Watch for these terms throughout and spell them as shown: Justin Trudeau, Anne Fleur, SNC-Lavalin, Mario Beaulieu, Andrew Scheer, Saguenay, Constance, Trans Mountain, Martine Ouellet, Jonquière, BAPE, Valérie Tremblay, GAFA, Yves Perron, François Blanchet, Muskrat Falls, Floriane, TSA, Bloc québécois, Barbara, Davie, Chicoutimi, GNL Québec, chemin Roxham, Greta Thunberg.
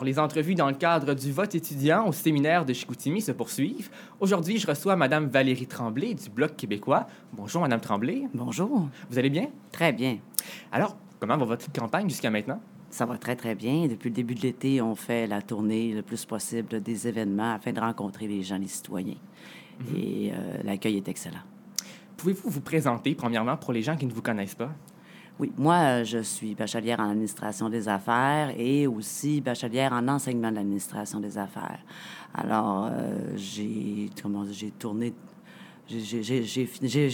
Alors, les entrevues dans le cadre du vote étudiant au séminaire de Chicoutimi se poursuivent. Aujourd'hui, je reçois Mme Valérie Tremblay du Bloc québécois. Bonjour, Mme Tremblay. Bonjour. Vous allez bien? Très bien. Alors, comment va votre campagne jusqu'à maintenant? Ça va très, très bien. Depuis le début de l'été, on fait la tournée le plus possible des événements afin de rencontrer les gens, les citoyens. Mm-hmm. Et l'accueil est excellent. Pouvez-vous vous présenter, premièrement, pour les gens qui ne vous connaissent pas? Oui, moi, je suis bachelière en administration des affaires et aussi bachelière en enseignement de l'administration des affaires. Alors, j'ai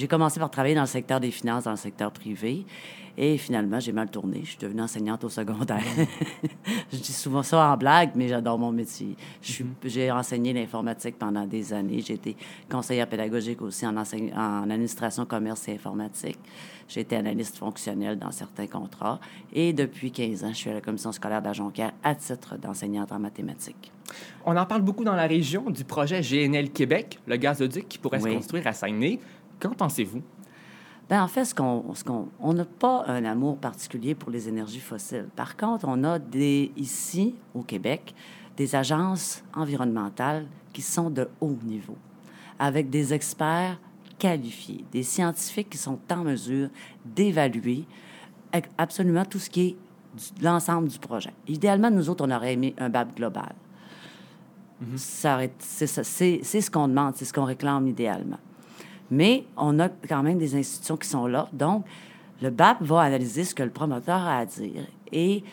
commencé par travailler dans le secteur des finances, dans le secteur privé, et finalement, j'ai mal tourné. Je suis devenue enseignante au secondaire. Je dis souvent ça en blague, mais j'adore mon métier. J'ai enseigné l'informatique pendant des années. J'ai été conseillère pédagogique aussi en administration, commerce et informatique. J'ai été analyste fonctionnelle dans certains contrats. Et depuis 15 ans, je suis à la commission scolaire de la Jonquière à titre d'enseignante en mathématiques. On en parle beaucoup dans la région du projet GNL Québec, le gazoduc qui pourrait se construire à Saguenay. Qu'en pensez-vous? Bien, en fait, on n'a pas un amour particulier pour les énergies fossiles. Par contre, on a ici, au Québec, des agences environnementales qui sont de haut niveau, avec des experts qualifiés, des scientifiques qui sont en mesure d'évaluer absolument tout ce qui est l'ensemble du projet. Idéalement, nous autres, on aurait aimé un BAPE global. Mm-hmm. C'est ce qu'on demande, c'est ce qu'on réclame idéalement. Mais on a quand même des institutions qui sont là. Donc, le BAPE va analyser ce que le promoteur a à dire. Et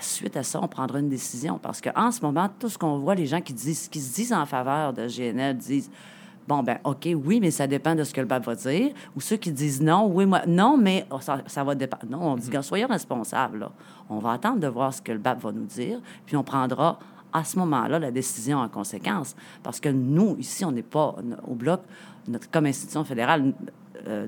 suite à ça, on prendra une décision. Parce qu'en ce moment, tout ce qu'on voit, les gens qui se disent en faveur de GNL disent « Bon, ben OK, oui, mais ça dépend de ce que le BAPE va dire. » Ou ceux qui disent « Non, oui, moi, non, mais oh, ça va dépendre. » Non, on dit « Soyons responsables. Là. On va attendre de voir ce que le BAPE va nous dire, puis on prendra à ce moment-là la décision en conséquence. » Parce que nous, ici, on n'est pas au Bloc. Comme institution fédérale,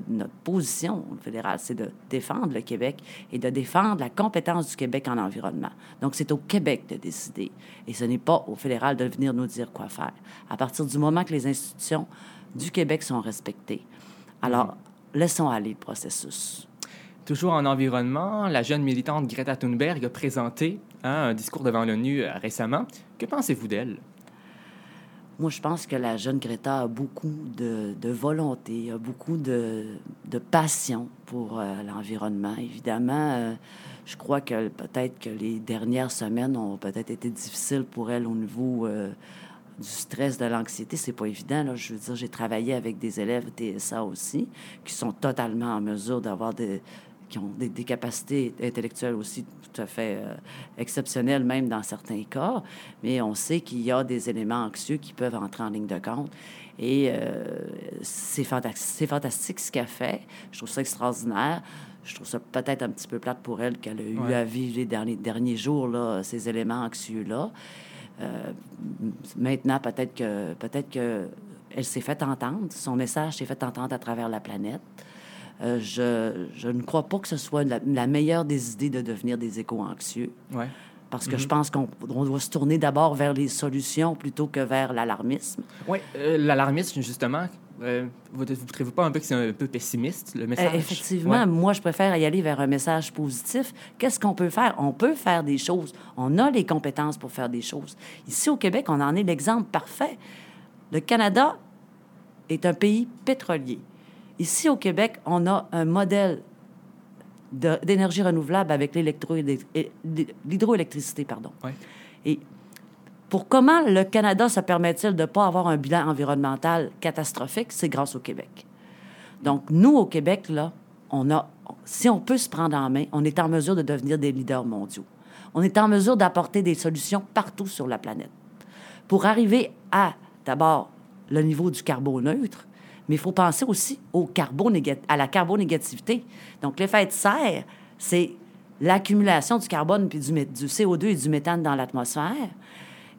notre position fédérale, c'est de défendre le Québec et de défendre la compétence du Québec en environnement. Donc, c'est au Québec de décider. Et ce n'est pas au fédéral de venir nous dire quoi faire. À partir du moment que les institutions du Québec sont respectées. Alors, laissons aller le processus. Toujours en environnement, la jeune militante Greta Thunberg a présenté un discours devant l'ONU récemment. Que pensez-vous d'elle? Moi, je pense que la jeune Greta a beaucoup de volonté, a beaucoup de passion pour l'environnement. Évidemment, je crois que peut-être que les dernières semaines ont peut-être été difficiles pour elle au niveau du stress, de l'anxiété. C'est pas évident, là. Je veux dire, j'ai travaillé avec des élèves TSA aussi, qui sont totalement en mesure d'avoir qui ont des capacités intellectuelles aussi tout à fait exceptionnelles, même dans certains cas. Mais on sait qu'il y a des éléments anxieux qui peuvent entrer en ligne de compte. Et c'est fantastique ce qu'elle fait. Je trouve ça extraordinaire. Je trouve ça peut-être un petit peu plate pour elle qu'elle a eu à vivre les derniers jours, là, ces éléments anxieux-là. Maintenant, peut-être que elle s'est fait entendre. Son message s'est fait entendre à travers la planète. Je ne crois pas que ce soit la meilleure des idées de devenir des éco-anxieux. Ouais. Parce que je pense qu'on doit se tourner d'abord vers les solutions plutôt que vers l'alarmisme. Oui, l'alarmisme, justement, vous ne trouvez pas un peu que c'est un peu pessimiste, le message? Effectivement, moi, je préfère y aller vers un message positif. Qu'est-ce qu'on peut faire? On peut faire des choses. On a les compétences pour faire des choses. Ici, au Québec, on en est l'exemple parfait. Le Canada est un pays pétrolier. Ici, au Québec, on a un modèle d'énergie renouvelable avec l'hydroélectricité. Ouais. Et pour comment le Canada se permet-il de ne pas avoir un bilan environnemental catastrophique, c'est grâce au Québec. Donc, nous, au Québec, là, si on peut se prendre en main, on est en mesure de devenir des leaders mondiaux. On est en mesure d'apporter des solutions partout sur la planète. Pour arriver à, d'abord, le niveau du carboneutre, mais il faut penser aussi à la carbonégativité. Donc, l'effet de serre, c'est l'accumulation du carbone puis du CO2 et du méthane dans l'atmosphère.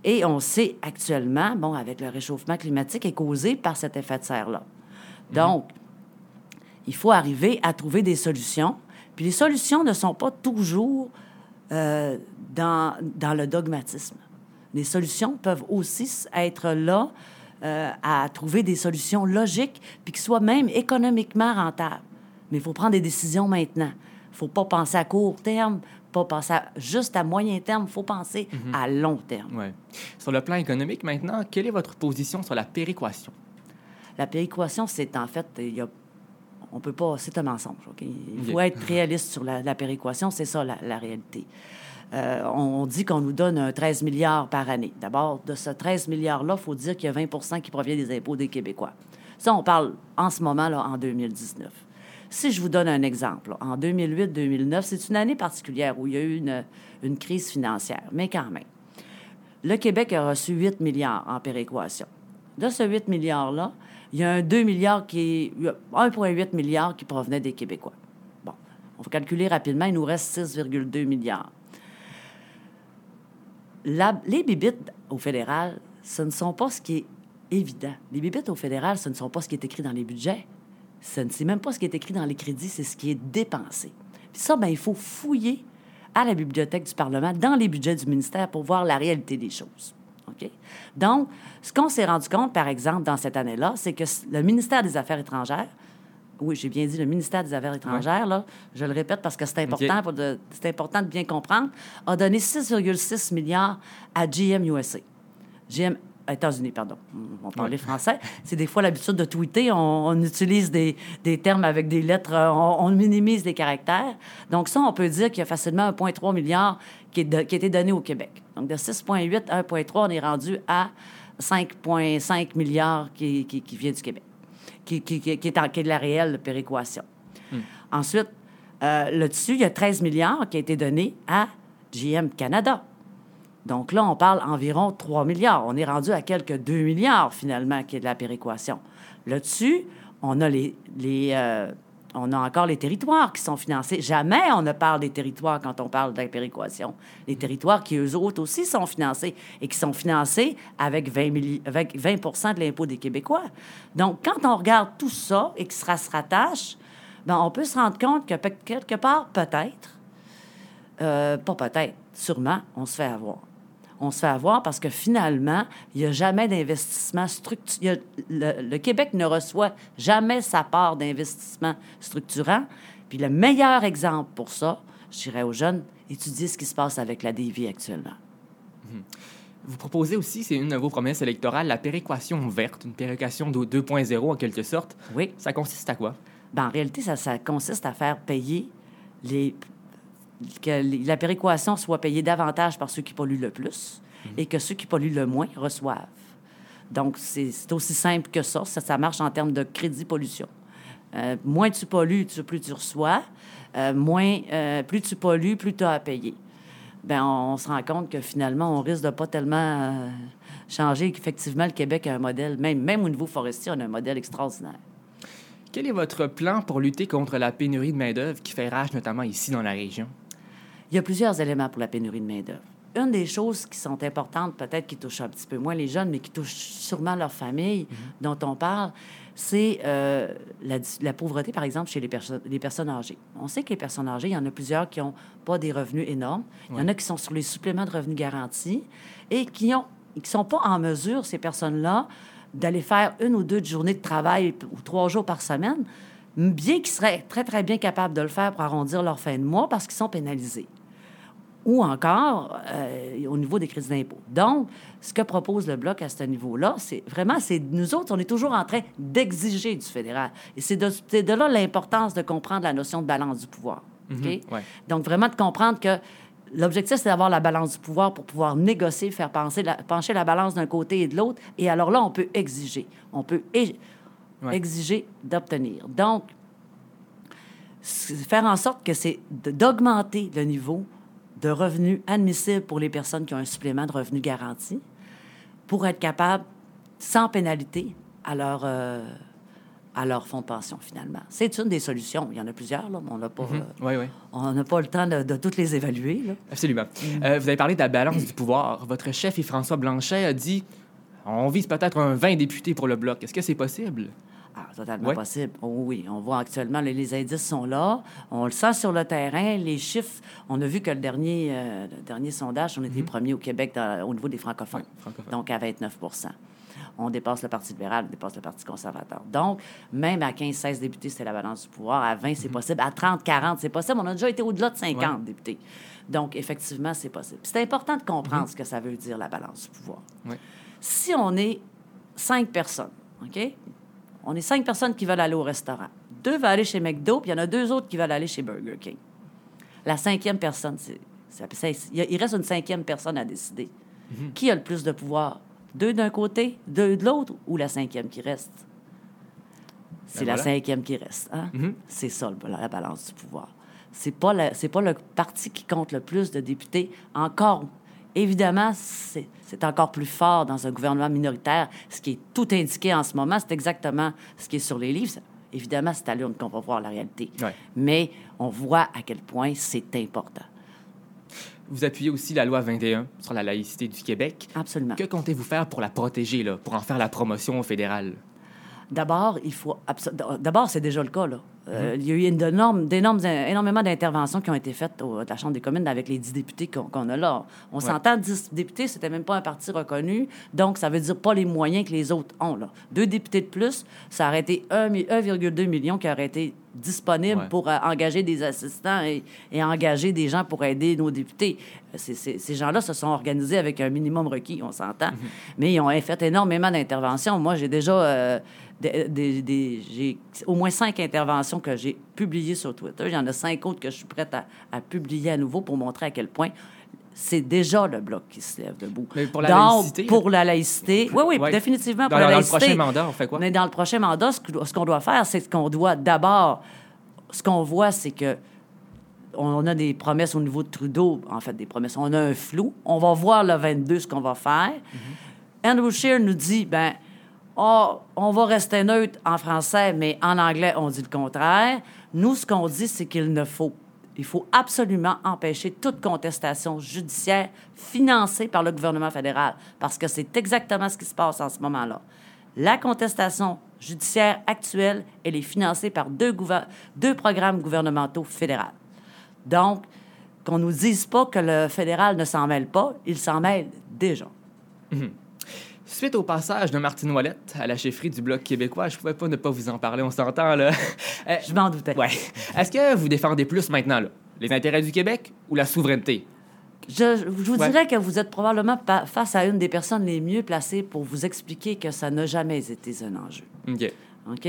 Et on sait actuellement, bon, avec le réchauffement climatique, est causé par cet effet de serre-là. Donc, il faut arriver à trouver des solutions. Puis les solutions ne sont pas toujours dans le dogmatisme. Les solutions peuvent aussi être là à trouver des solutions logiques puis qui soient même économiquement rentables. Mais il faut prendre des décisions maintenant. Il ne faut pas penser à court terme pas penser juste à moyen terme, il faut penser à long terme. Ouais. Sur le plan économique maintenant, quelle est votre position sur la péréquation? La péréquation, c'est en fait, on peut pas, c'est un mensonge. Okay? Il faut être réaliste sur la péréquation, c'est ça la réalité. On dit qu'on nous donne un 13 milliards par année. D'abord, de ce 13 milliards-là, il faut dire qu'il y a 20 qui provient des impôts des Québécois. Ça, on parle en ce moment, là, en 2019. Si je vous donne un exemple, là, en 2008-2009, c'est une année particulière où il y a eu une crise financière, mais quand même. Le Québec a reçu 8 milliards en péréquation. De ce 8 milliards-là, il y a 1,8 milliard qui provenait des Québécois. Bon, on va calculer rapidement, il nous reste 6,2 milliards. Les bibittes au fédéral, ce ne sont pas ce qui est évident. Les bibittes au fédéral, ce ne sont pas ce qui est écrit dans les budgets. Ce n'est même pas ce qui est écrit dans les crédits, c'est ce qui est dépensé. Puis ça, bien, il faut fouiller à la bibliothèque du Parlement, dans les budgets du ministère, pour voir la réalité des choses. OK? Donc, ce qu'on s'est rendu compte, par exemple, dans cette année-là, c'est que le ministère des Affaires étrangères, oui, j'ai bien dit le ministère des Affaires étrangères, là, je le répète parce que c'est important, c'est important de bien comprendre, a donné 6,6 milliards à GM USA. GM États-Unis, pardon. On parlait français. C'est des fois l'habitude de tweeter. On utilise des termes avec des lettres. On minimise les caractères. Donc ça, on peut dire qu'il y a facilement 1,3 milliard qui a été donné au Québec. Donc de 6,8 à 1,3, on est rendu à 5,5 milliards qui vient du Québec, qui est de la réelle péréquation. Ensuite, là-dessus, il y a 13 milliards qui a été donné à GM Canada. Donc là, on parle environ 3 milliards. On est rendu à quelques 2 milliards, finalement, qui est de la péréquation. Là-dessus, on a on a encore les territoires qui sont financés. Jamais on ne parle des territoires quand on parle de la péréquation. Les territoires qui, eux autres, aussi sont financés et qui sont financés avec 20 de l'impôt des Québécois. Donc, quand on regarde tout ça et que ça se rattache, bien, on peut se rendre compte que quelque part, peut-être, sûrement, on se fait avoir. On se fait avoir parce que finalement, il n'y a jamais d'investissement structurant. Le Québec ne reçoit jamais sa part d'investissement structurant. Puis le meilleur exemple pour ça, je dirais aux jeunes, étudiez ce qui se passe avec la Davie actuellement. Vous proposez aussi, c'est une de vos promesses électorales, la péréquation verte, une péréquation de 2.0 en quelque sorte. Oui. Ça consiste à quoi? Bien, en réalité, ça consiste à faire payer que la péréquation soit payée davantage par ceux qui polluent le plus et que ceux qui polluent le moins reçoivent. Donc, c'est aussi simple que ça. Ça marche en termes de crédit pollution. Moins tu pollues, plus tu reçois. Plus tu pollues, plus tu as à payer. Bien, on se rend compte que finalement, on risque de pas tellement changer. Effectivement, le Québec a un modèle, même au niveau forestier, on a un modèle extraordinaire. Quel est votre plan pour lutter contre la pénurie de main-d'œuvre qui fait rage, notamment ici dans la région? Il y a plusieurs éléments pour la pénurie de main-d'œuvre. Une des choses qui sont importantes, peut-être qui touche un petit peu moins les jeunes, mais qui touche sûrement leur famille dont on parle, c'est la pauvreté, par exemple, chez les personnes âgées. On sait que les personnes âgées, il y en a plusieurs qui n'ont pas des revenus énormes. Il y en a qui sont sur les suppléments de revenus garantis et qui ne sont pas en mesure, ces personnes-là, d'aller faire une ou deux journées de travail ou 3 jours par semaine, bien qu'ils seraient très, très bien capables de le faire pour arrondir leur fin de mois parce qu'ils sont pénalisés. Ou encore au niveau des crédits d'impôt. Donc, ce que propose le Bloc à ce niveau-là, c'est vraiment, nous autres, on est toujours en train d'exiger du fédéral. Et c'est de là l'importance de comprendre la notion de balance du pouvoir. Okay? Donc, vraiment de comprendre que l'objectif, c'est d'avoir la balance du pouvoir pour pouvoir négocier, faire pencher la balance d'un côté et de l'autre. Et alors là, on peut exiger. On peut exiger d'obtenir. Donc, faire en sorte que c'est d'augmenter le niveau de revenus admissibles pour les personnes qui ont un supplément de revenus garanti pour être capable, sans pénalité, à leur fonds de pension, finalement. C'est une des solutions. Il y en a plusieurs, là, mais on n'a pas, pas le temps de toutes les évaluer. Là. Absolument. Vous avez parlé de la balance du pouvoir. Votre chef, Yves François Blanchet, a dit on vise peut-être un 20 députés pour le Bloc. Est-ce que c'est possible? Ah, totalement possible. Oh, oui, on voit actuellement, les indices sont là. On le sent sur le terrain. Les chiffres, on a vu que le dernier sondage, on était les premiers au Québec au niveau des francophones. Donc à 29%. on dépasse le Parti libéral, on dépasse le Parti conservateur. Donc, même à 15-16 députés, c'est la balance du pouvoir. À 20, c'est possible. À 30-40, c'est possible. On a déjà été au-delà de 50 députés. Donc, effectivement, c'est possible. C'est important de comprendre ce que ça veut dire, la balance du pouvoir. Oui. Si on est 5 personnes, OK? On est 5 personnes qui veulent aller au restaurant. 2 veulent aller chez McDo, puis il y en a 2 autres qui veulent aller chez Burger King. La 5e personne, il reste une 5e personne à décider. Mm-hmm. Qui a le plus de pouvoir? 2 d'un côté, 2 de l'autre, ou la 5e qui reste? C'est la 5e qui reste. Hein? Mm-hmm. C'est ça, la balance du pouvoir. C'est pas le parti qui compte le plus de députés. Encore, évidemment, c'est encore plus fort dans un gouvernement minoritaire. Ce qui est tout indiqué en ce moment, c'est exactement ce qui est sur les livres. Évidemment, c'est à l'urne qu'on va voir la réalité. Ouais. Mais on voit à quel point c'est important. Vous appuyez aussi la loi 21 sur la laïcité du Québec. Absolument. Que comptez-vous faire pour la protéger, là, pour en faire la promotion fédérale? D'abord, c'est déjà le cas, là. Il y a eu énormément d'interventions qui ont été faites de la Chambre des communes avec les 10 députés qu'on a là. On s'entend, 10 députés, c'était même pas un parti reconnu, donc ça veut dire pas les moyens que les autres ont, là. 2 députés de plus, ça aurait été 1,2 million qui aurait été disponible pour engager des assistants et engager des gens pour aider nos députés. Ces gens-là se sont organisés avec un minimum requis, on s'entend, mais ils ont fait énormément d'interventions. Moi, j'ai déjà... j'ai au moins 5 interventions que j'ai publiées sur Twitter. Il y en a 5 autres que je suis prête à publier à nouveau pour montrer à quel point c'est déjà le Bloc qui se lève debout. Mais pour la laïcité... pour la laïcité... Oui, définitivement pour la laïcité. Dans le prochain mandat, on fait quoi? Mais dans le prochain mandat, ce qu'on doit faire, c'est qu'on doit d'abord... Ce qu'on voit, c'est que on a des promesses au niveau de Trudeau, en fait, des promesses. On a un flou. On va voir le 22 ce qu'on va faire. Mm-hmm. Andrew Scheer nous dit... on va rester neutre en français, mais en anglais, on dit le contraire. Nous, ce qu'on dit, c'est qu'il faut absolument empêcher toute contestation judiciaire financée par le gouvernement fédéral, parce que c'est exactement ce qui se passe en ce moment-là. La contestation judiciaire actuelle, elle est financée par deux programmes gouvernementaux fédéraux. Donc, qu'on ne nous dise pas que le fédéral ne s'en mêle pas, il s'en mêle déjà. Mm-hmm. Suite au passage de Martine Ouellet à la chefferie du Bloc québécois, je ne pouvais pas ne pas vous en parler, on s'entend, là. Je m'en doutais. Ouais. Est-ce que vous défendez plus maintenant, là, les intérêts du Québec ou la souveraineté? Je vous dirais que vous êtes probablement face à une des personnes les mieux placées pour vous expliquer que ça n'a jamais été un enjeu. OK?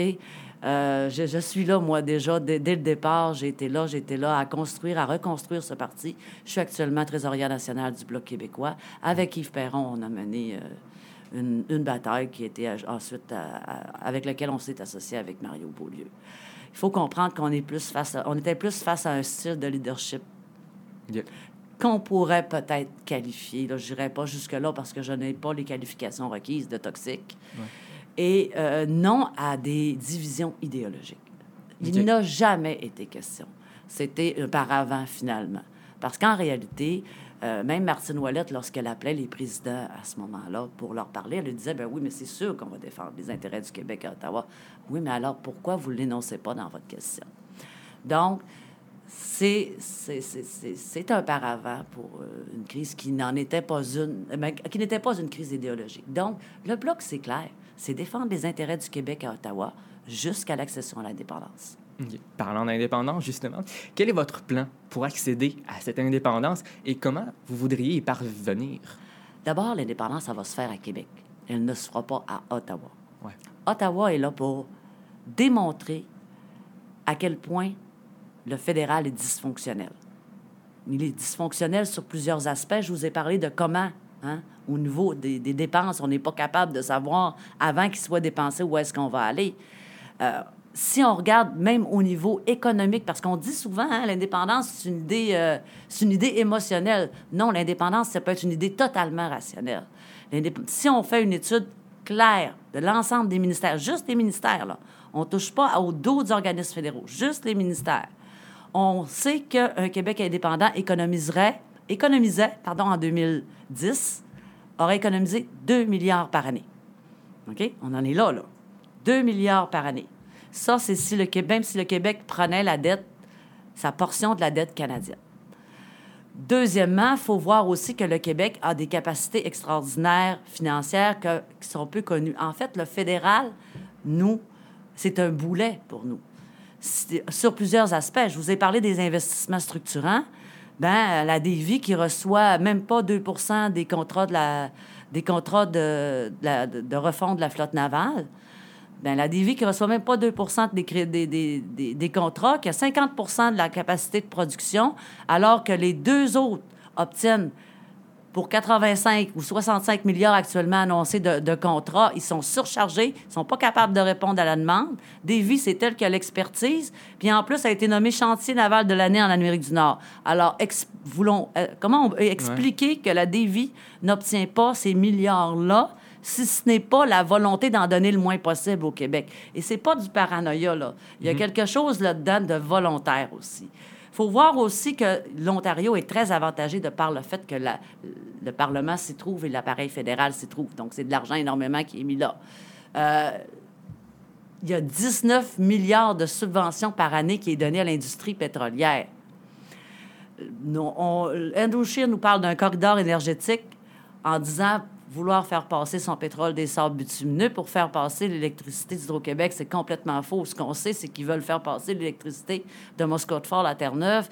Je suis là, moi, déjà, dès le départ. J'étais là à construire, à reconstruire ce parti. Je suis actuellement trésorière nationale du Bloc québécois. Avec Yves Perron, on a mené... Une bataille qui était ensuite avec laquelle on s'est associé avec Mario Beaulieu. Il faut comprendre qu'on était plus face à un style de leadership qu'on pourrait peut-être qualifier. Je n'irai pas jusque-là parce que je n'ai pas les qualifications requises de toxique. Ouais. Et non à des divisions idéologiques. Il n'a jamais été question. C'était un paravent, finalement. Parce qu'en réalité... même Martine Ouellet, lorsqu'elle appelait les présidents à ce moment-là pour leur parler, elle disait « Ben oui, mais c'est sûr qu'on va défendre les intérêts du Québec à Ottawa. » Oui, mais alors pourquoi vous ne l'énoncez pas dans votre question? Donc, c'est un paravent pour une crise qui n'en était pas une, qui n'était pas une crise idéologique. Donc, le Bloc, c'est clair, c'est défendre les intérêts du Québec à Ottawa jusqu'à l'accession à l'indépendance. Okay. Parlant d'indépendance, justement, quel est votre plan pour accéder à cette indépendance et comment vous voudriez y parvenir? D'abord, l'indépendance, ça va se faire à Québec. Elle ne se fera pas à Ottawa. Ouais. Ottawa est là pour démontrer à quel point le fédéral est dysfonctionnel. Il est dysfonctionnel sur plusieurs aspects. Je vous ai parlé de comment... Au niveau des dépenses, on n'est pas capable de savoir avant qu'il soit dépensé où est-ce qu'on va aller. Si on regarde même au niveau économique, parce qu'on dit souvent, l'indépendance, c'est une idée émotionnelle. Non, l'indépendance, ça peut être une idée totalement rationnelle. Si on fait une étude claire de l'ensemble des ministères, juste les ministères, là, on ne touche pas aux d'autres organismes fédéraux, juste les ministères. On sait qu'un Québec indépendant économisait, en 2010, aurait économisé 2 milliards par année. OK? On en est là. 2 milliards par année. Ça, c'est même si le Québec prenait sa portion de la dette canadienne. Deuxièmement, il faut voir aussi que le Québec a des capacités extraordinaires financières qui sont peu connues. En fait, le fédéral, nous, c'est un boulet pour nous. Sur plusieurs aspects, je vous ai parlé des investissements structurants. Bien, la Davie qui reçoit même pas 2 % des contrats de refonte de la flotte navale, bien, la Davie qui reçoit même pas 2 % des contrats, qui a 50 % de la capacité de production, alors que les deux autres obtiennent pour 85 ou 65 milliards actuellement annoncés de contrats. Ils sont surchargés, ils ne sont pas capables de répondre à la demande. Davie, c'est elle qui a l'expertise. Puis en plus, elle a été nommée chantier naval de l'année en Amérique du Nord. Alors, comment on peut expliquer que la Davie n'obtient pas ces milliards-là si ce n'est pas la volonté d'en donner le moins possible au Québec? Et ce n'est pas du paranoïa, là. Il y a quelque chose là-dedans de volontaire aussi. Il faut voir aussi que l'Ontario est très avantagé de par le fait que le Parlement s'y trouve et l'appareil fédéral s'y trouve. Donc, c'est de l'argent énormément qui est mis là. Il y a 19 milliards de subventions par année qui est donné à l'industrie pétrolière. Andrew Scheer nous parle d'un corridor énergétique en disant vouloir faire passer son pétrole des sables bitumineux pour faire passer l'électricité d'Hydro-Québec, c'est complètement faux. Ce qu'on sait, c'est qu'ils veulent faire passer l'électricité de Muskrat Falls à Terre-Neuve,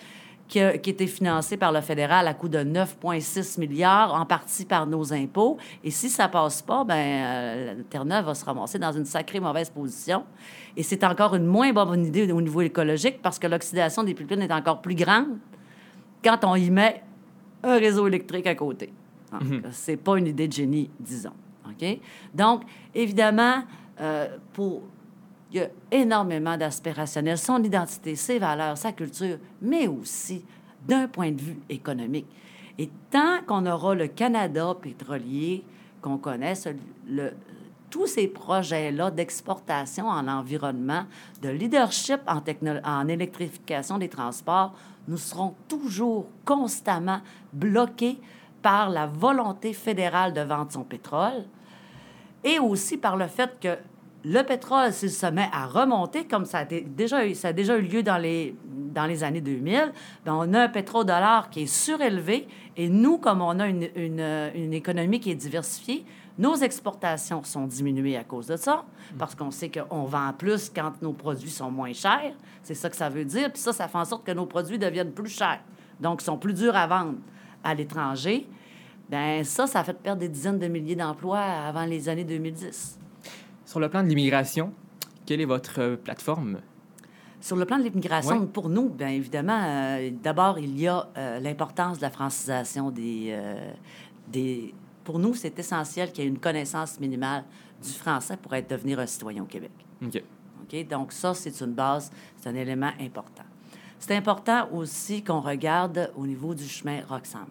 qui était financée par le fédéral à coût de 9,6 milliards, en partie par nos impôts. Et si ça passe pas, Terre-Neuve va se ramasser dans une sacrée mauvaise position. Et c'est encore une moins bonne idée au niveau écologique parce que l'oxydation des pipelines est encore plus grande quand on y met un réseau électrique à côté. C'est pas une idée de génie, disons. OK? Donc, évidemment, il y a énormément d'aspirationnels. Son identité, ses valeurs, sa culture, mais aussi d'un point de vue économique. Et tant qu'on aura le Canada pétrolier, qu'on connaisse tous ces projets-là d'exportation en environnement, de leadership en électrification des transports, nous serons toujours constamment bloqués par la volonté fédérale de vendre son pétrole et aussi par le fait que le pétrole, s'il se met à remonter, comme ça a déjà eu lieu dans les années 2000, on a un pétrodollar qui est surélevé et nous, comme on a une économie qui est diversifiée, nos exportations sont diminuées à cause de ça parce qu'on sait qu'on vend plus quand nos produits sont moins chers. C'est ça que ça veut dire. Puis ça fait en sorte que nos produits deviennent plus chers, donc sont plus durs à vendre à l'étranger, ça a fait perdre des dizaines de milliers d'emplois avant les années 2010. Sur le plan de l'immigration, quelle est votre plateforme? Sur le plan de l'immigration, pour nous, évidemment, d'abord, il y a l'importance de la francisation des... Pour nous, c'est essentiel qu'il y ait une connaissance minimale du français pour devenir un citoyen au Québec. OK? Donc ça, c'est une base, c'est un élément important. C'est important aussi qu'on regarde au niveau du chemin Roxham,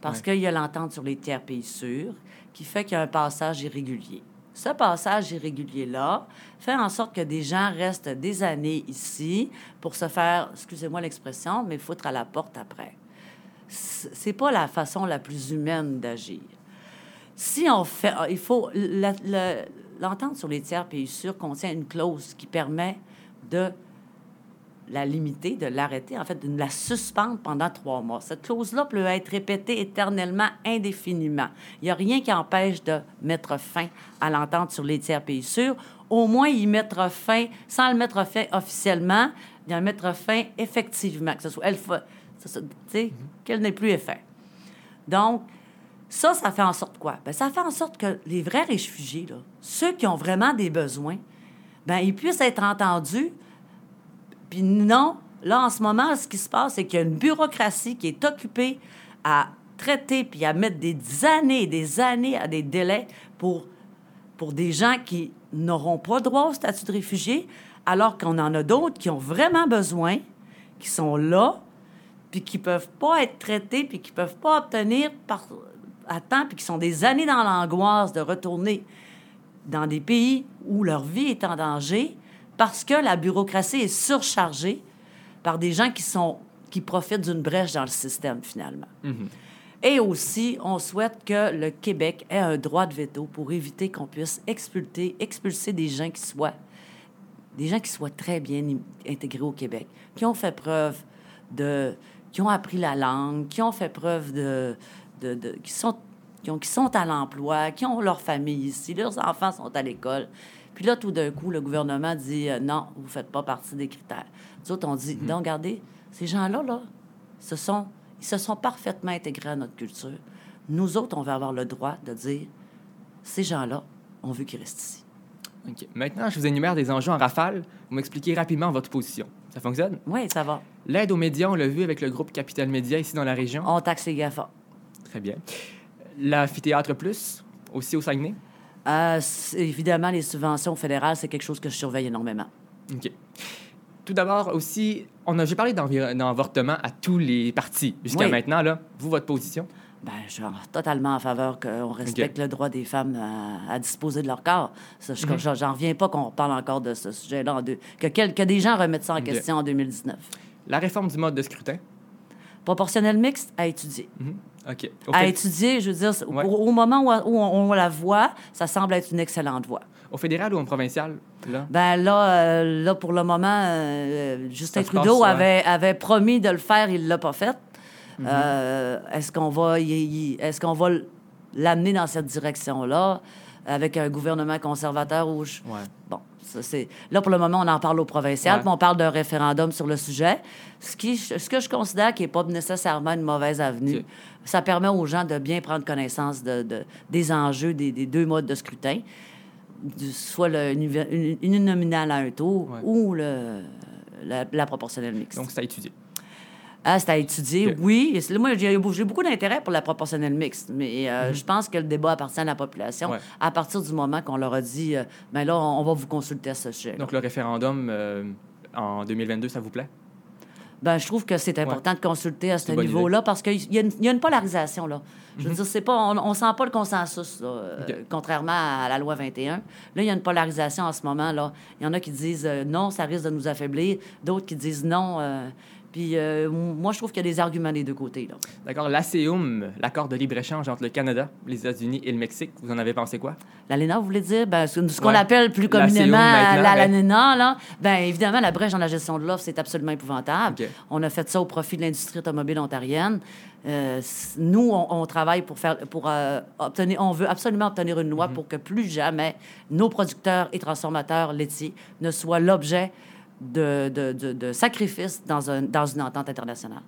parce qu'il y a l'entente sur les tiers pays sûrs qui fait qu'il y a un passage irrégulier. Ce passage irrégulier-là fait en sorte que des gens restent des années ici pour se faire, excusez-moi l'expression, mais foutre à la porte après. C'est pas la façon la plus humaine d'agir. Si on fait... Il faut... L'entente sur les tiers pays sûrs contient une clause qui permet de la limiter, de l'arrêter, en fait, de la suspendre pendant 3 mois. Cette clause-là peut être répétée éternellement, indéfiniment. Il n'y a rien qui empêche de mettre fin à l'entente sur les tiers pays sûrs, au moins y mettre fin, sans le mettre fin officiellement, y en mettre fin effectivement, que ce soit... qu'elle n'ait plus effet. Donc, ça fait en sorte quoi? Ça fait en sorte que les vrais réfugiés, là, ceux qui ont vraiment des besoins, ils puissent être entendus. Puis non, là, en ce moment, ce qui se passe, c'est qu'il y a une bureaucratie qui est occupée à traiter puis à mettre des années à des délais pour des gens qui n'auront pas droit au statut de réfugié, alors qu'on en a d'autres qui ont vraiment besoin, qui sont là, puis qui ne peuvent pas être traités, puis qui ne peuvent pas obtenir à temps, puis qui sont des années dans l'angoisse de retourner dans des pays où leur vie est en danger, parce que la bureaucratie est surchargée par des gens qui profitent d'une brèche dans le système, finalement. Et aussi, on souhaite que le Québec ait un droit de veto pour éviter qu'on puisse expulser des gens qui soient très bien intégrés au Québec, qui ont fait preuve qui ont appris la langue, qui ont fait preuve de qui sont à l'emploi, qui ont leur famille ici, leurs enfants sont à l'école. Puis là, tout d'un coup, le gouvernement dit « Non, vous ne faites pas partie des critères. » Nous autres, on dit « Non, regardez, ces gens-là, là, ils se sont parfaitement intégrés à notre culture. Nous autres, on va avoir le droit de dire « Ces gens-là, on veut qu'ils restent ici. » Okay. Maintenant, je vous énumère des enjeux en rafale. Vous m'expliquez rapidement votre position. Ça fonctionne? Oui, ça va. L'aide aux médias, on l'a vu avec le groupe Capital Média ici dans la région. On taxe les GAFA. Très bien. L'amphithéâtre plus, aussi au Saguenay? Évidemment, les subventions fédérales, c'est quelque chose que je surveille énormément. OK. Tout d'abord, aussi, j'ai parlé d'avortement à tous les partis jusqu'à maintenant. Là, vous, votre position? Bien, je suis totalement en faveur qu'on respecte le droit des femmes à disposer de leur corps. Ça, j'en reviens pas qu'on parle encore de ce sujet-là, que des gens remettent ça en question en 2019. La réforme du mode de scrutin? Proportionnel mixte à étudier. OK. À étudier, je veux dire, au moment où on la voit, ça semble être une excellente voie. Au fédéral ou en provincial, là? Bien là, pour le moment, Justin Trudeau avait promis de le faire, il ne l'a pas fait. Est-ce qu'on va l'amener dans cette direction-là avec un gouvernement conservateur où bon, ça, c'est... Là, pour le moment, on en parle au provincial, puis on parle d'un référendum sur le sujet, ce que je considère qui n'est pas nécessairement une mauvaise avenue. Okay. Ça permet aux gens de bien prendre connaissance des enjeux des deux modes de scrutin, soit une nominale à un tour ou la proportionnelle mixte. Donc, c'est à étudier. Ah, c'est à étudier, oui. Moi, j'ai beaucoup d'intérêt pour la proportionnelle mixte, mais je pense que le débat appartient à la population à partir du moment qu'on leur a dit « Bien là, on va vous consulter à ce sujet. » Donc, le référendum en 2022, ça vous plaît? Bien, je trouve que c'est important de consulter à ce niveau-là parce qu'il y a une polarisation, là. Je veux dire, c'est pas, on sent pas le consensus, là, contrairement à la loi 21. Là, il y a une polarisation en ce moment, là. Il y en a qui disent « Non, ça risque de nous affaiblir », d'autres qui disent « Non... Puis moi, je trouve qu'il y a des arguments des deux côtés, là. D'accord. L'ACEUM, l'accord de libre-échange entre le Canada, les États-Unis et le Mexique, vous en avez pensé quoi? L'ALENA, vous voulez dire? Bien, ce qu'on appelle plus communément l'ALENA, là. Bien, évidemment, la brèche dans la gestion de l'offre, c'est absolument épouvantable. Okay. On a fait ça au profit de l'industrie automobile ontarienne. Nous, on travaille on veut absolument obtenir une loi pour que plus jamais nos producteurs et transformateurs laitiers ne soient l'objet de sacrifices dans une entente internationale.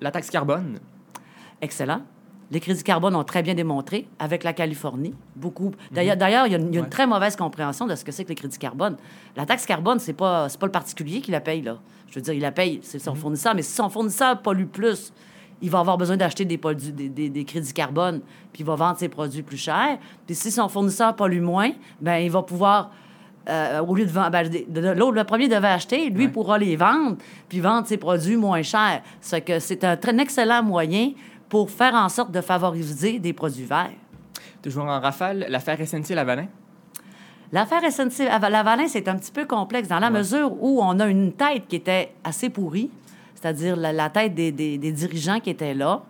La taxe carbone? Excellent. Les crédits carbone ont très bien démontré, avec la Californie, beaucoup. D'ailleurs, il y a une très mauvaise compréhension de ce que c'est que les crédits carbone. La taxe carbone, c'est pas le particulier qui la paye, là. Je veux dire, il la paye, c'est son fournisseur, mais si son fournisseur pollue plus, il va avoir besoin d'acheter des crédits carbone, puis il va vendre ses produits plus chers. Puis si son fournisseur pollue moins, bien, il va pouvoir... au lieu de vendre... l'autre, le premier devait acheter, lui pourra les vendre, puis vendre ses produits moins chers. Ça fait que c'est un excellent moyen pour faire en sorte de favoriser des produits verts. Toujours en rafale, l'affaire SNC-Lavalin? L'affaire SNC-Lavalin, c'est un petit peu complexe dans la mesure où on a une tête qui était assez pourrie, c'est-à-dire la tête des dirigeants qui étaient là,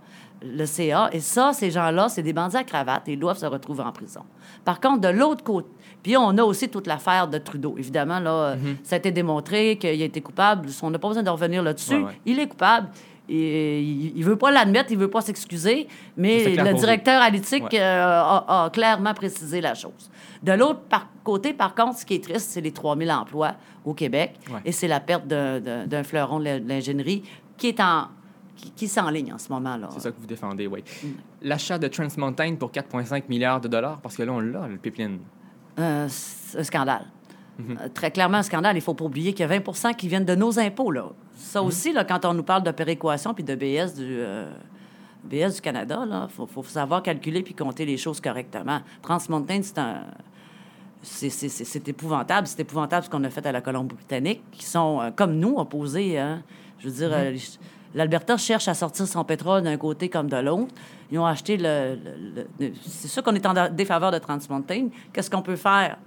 le CA, et ça, ces gens-là, c'est des bandits à cravate et ils doivent se retrouver en prison. Par contre, de l'autre côté... Puis on a aussi toute l'affaire de Trudeau. Évidemment, là, ça a été démontré qu'il a été coupable. On n'a pas besoin de revenir là-dessus. Ouais, ouais. Il est coupable. Il ne veut pas l'admettre, il ne veut pas s'excuser, mais le directeur à l'éthique a clairement précisé la chose. De l'autre côté, par contre, ce qui est triste, c'est les 3000 emplois au Québec et c'est la perte d'un fleuron de l'ingénierie qui s'enligne en ce moment-là. C'est ça que vous défendez, oui. L'achat de Trans Mountain pour 4,5 milliards de dollars, parce que là, on l'a, le pipeline. Un scandale. Très clairement, un scandale. Il ne faut pas oublier qu'il y a 20 % qui viennent de nos impôts, là. Ça aussi, là, quand on nous parle de péréquation puis de BS du Canada, là, faut savoir calculer puis compter les choses correctement. Trans Mountain, c'est épouvantable. C'est épouvantable ce qu'on a fait à la Colombie-Britannique, qui sont, comme nous, opposés, hein. Je veux dire... l'Alberta cherche à sortir son pétrole d'un côté comme de l'autre. Ils ont acheté c'est sûr qu'on est en défaveur de Trans Mountain. Qu'est-ce qu'on peut faire?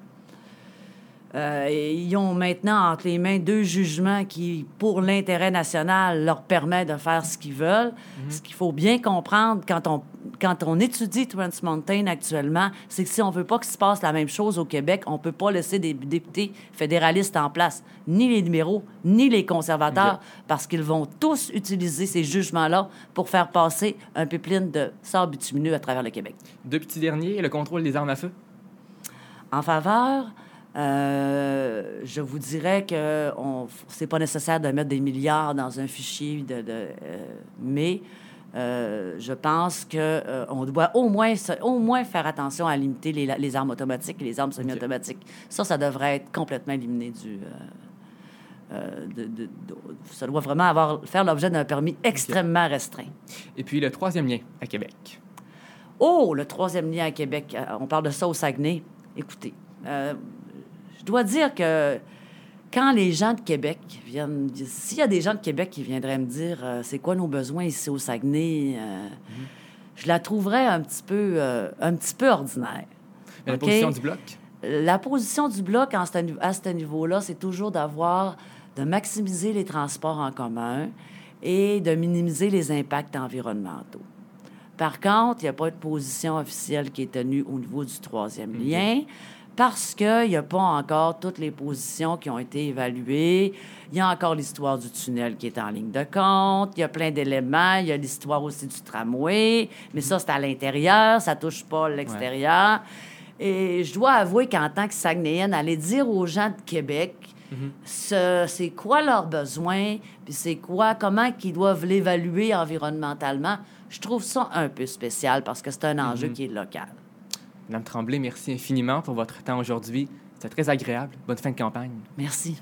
Ils ont maintenant entre les mains deux jugements qui, pour l'intérêt national, leur permet de faire ce qu'ils veulent. Mm-hmm. Ce qu'il faut bien comprendre quand on étudie Trans Mountain actuellement, c'est que si on ne veut pas qu'il se passe la même chose au Québec, on ne peut pas laisser des députés fédéralistes en place, ni les libéraux, ni les conservateurs, parce qu'ils vont tous utiliser ces jugements-là pour faire passer un pipeline de sable bitumineux à travers le Québec. Deux petits derniers, le contrôle des armes à feu. En faveur... je vous dirais que c'est pas nécessaire de mettre des milliards dans un fichier, mais je pense qu'on doit au moins faire attention à limiter les armes automatiques et les armes semi-automatiques. Okay. Ça devrait être complètement éliminé du... ça doit vraiment faire l'objet d'un permis extrêmement restreint. Et puis le troisième lien à Québec. Oh, le troisième lien à Québec. On parle de ça au Saguenay. Écoutez... je dois dire que quand les gens de Québec viennent... S'il y a des gens de Québec qui viendraient me dire c'est quoi nos besoins ici au Saguenay, je la trouverais un petit peu ordinaire. Mais la position du Bloc? La position du Bloc à ce niveau-là, c'est toujours de maximiser les transports en commun et de minimiser les impacts environnementaux. Par contre, il n'y a pas de position officielle qui est tenue au niveau du troisième lien, parce qu'il n'y a pas encore toutes les positions qui ont été évaluées. Il y a encore l'histoire du tunnel qui est en ligne de compte. Il y a plein d'éléments. Il y a l'histoire aussi du tramway. Mais ça, c'est à l'intérieur. Ça ne touche pas l'extérieur. Ouais. Et je dois avouer qu'en tant que Saguenayenne, aller dire aux gens de Québec c'est quoi leurs besoins, puis comment ils doivent l'évaluer environnementalement, je trouve ça un peu spécial parce que c'est un enjeu qui est local. Mme Tremblay, merci infiniment pour votre temps aujourd'hui. C'était très agréable. Bonne fin de campagne. Merci.